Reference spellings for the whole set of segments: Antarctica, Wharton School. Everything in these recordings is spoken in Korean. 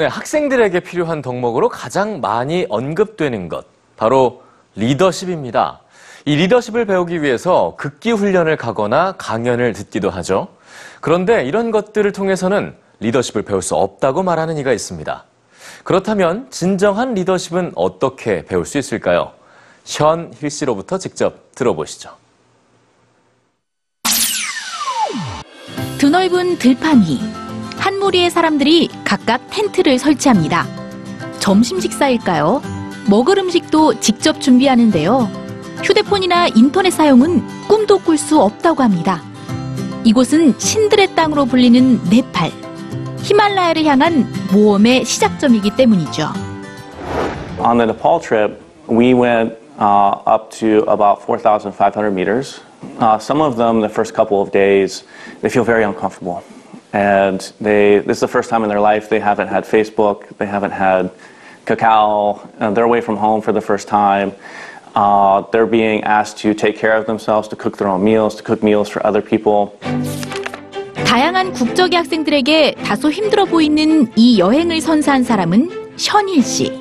네, 학생들에게 필요한 덕목으로 가장 많이 언급되는 것, 바로 리더십입니다. 이 리더십을 배우기 위해서 극기 훈련을 가거나 강연을 듣기도 하죠. 그런데 이런 것들을 통해서는 리더십을 배울 수 없다고 말하는 이가 있습니다. 그렇다면 진정한 리더십은 어떻게 배울 수 있을까요? 션 힐 씨로부터 직접 들어보시죠. 드넓은 들판 위, 한 무리의 사람들이 각각 텐트를 설치합니다. 점심 식사일까요? 먹을 음식도 직접 준비하는데요. 휴대폰이나 인터넷 사용은 꿈도 꿀 수 없다고 합니다. 이곳은 신들의 땅으로 불리는 네팔. 히말라야를 향한 모험의 시작점이기 때문이죠. On the Nepal trip, we went up to about 4,500 meters. Some of them, the first couple of days, they feel very uncomfortable. And this is the first time in their life they haven't had Facebook, they haven't had cacao, and they're away from home for the first time. They're being asked to take care of themselves, to cook their own meals, to cook meals for other people. 다양한 국적의 학생들에게 다소 힘들어 보이는 이 여행을 선사한 사람은 션힐 씨.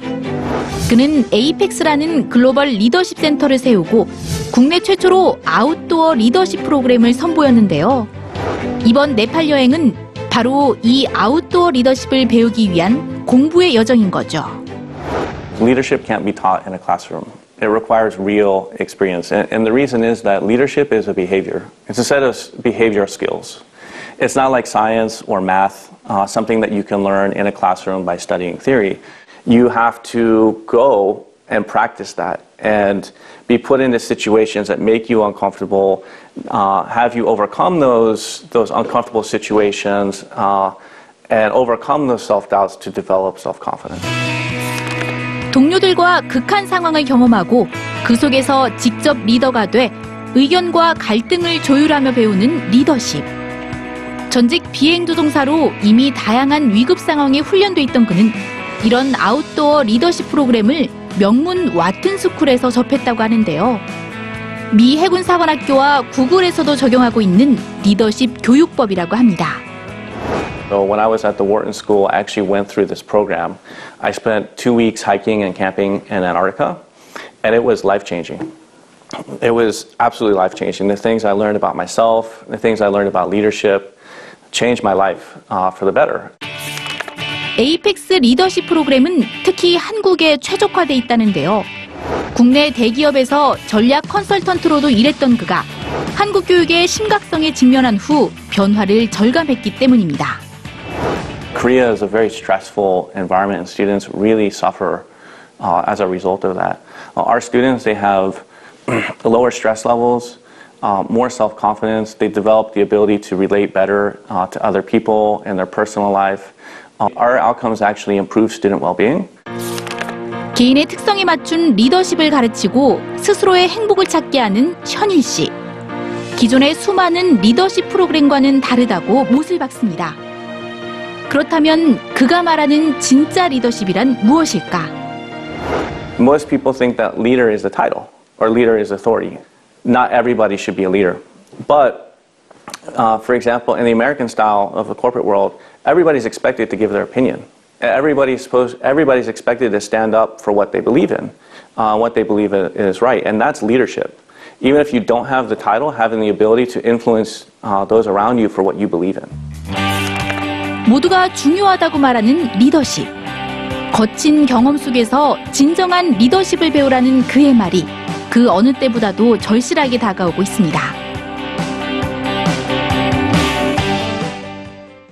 그는 에이펙스라는 글로벌 리더십 센터를 세우고 국내 최초로 아웃도어 리더십 프로그램을 선보였는데요. 이번 네팔 여행은 바로 이 아웃도어 리더십을 배우기 위한 공부의 여정인 거죠. Leadership can't be taught in a classroom. It requires real experience. And the reason is that leadership is a behavior. It's a set of behavioral skills. It's not like science or math, something that you can learn in a classroom by studying theory. You have to go and practice that and be put into situations that make you uncomfortable, have you overcome those uncomfortable situations, and overcome those self-doubts to develop self-confidence. 동료들과 극한 상황을 경험하고 그 속에서 직접 리더가 돼 의견과 갈등을 조율하며 배우는 리더십. 전직 비행조종사로 이미 다양한 위급 상황에 훈련돼 있던 그는 이런 아웃도어 리더십 프로그램을 명문 왓튼 스쿨에서 접했다고 하는데요. 미 해군 사관학교와 구글에서도 적용하고 있는 리더십 교육법이라고 합니다. When I was at the Wharton School, I actually went through this program. I spent 2 weeks hiking and camping in Antarctica, and it was life-changing. It was absolutely life-changing. The things I learned about myself, the things I learned about leadership, changed my life for the better. 에이펙스 리더십 프로그램은 특히 한국에 최적화돼 있다는데요. 국내 대기업에서 전략 컨설턴트로도 일했던 그가 한국 교육의 심각성에 직면한 후 변화를 절감했기 때문입니다. Korea is a very stressful environment, and students really suffer as a result of that. Our students, they have lower stress levels. More self-confidence. They develop the ability to relate better to other people in their personal life. Our outcomes actually improve student well-being. 개인의 특성에 맞춘 리더십을 가르치고 스스로의 행복을 찾게 하는 션힐 씨. 기존의 수많은 리더십 프로그램과는 다르다고 못을 박습니다. 그렇다면 그가 말하는 진짜 리더십이란 무엇일까? Most people think that leader is a title or leader is authority. Not everybody should be a leader. But, for example, in the American style of the corporate world, everybody's expected to give their opinion. Everybody's expected to stand up for what they believe in. What they believe in is right, and that's leadership. Even if you don't have the title, having the ability to influence those around you for what you believe in. 모두가 중요하다고 말하는 리더십. 거친 경험 속에서 진정한 리더십을 배우라는 그의 말이 그 어느 때보다도 절실하게 다가오고 있습니다.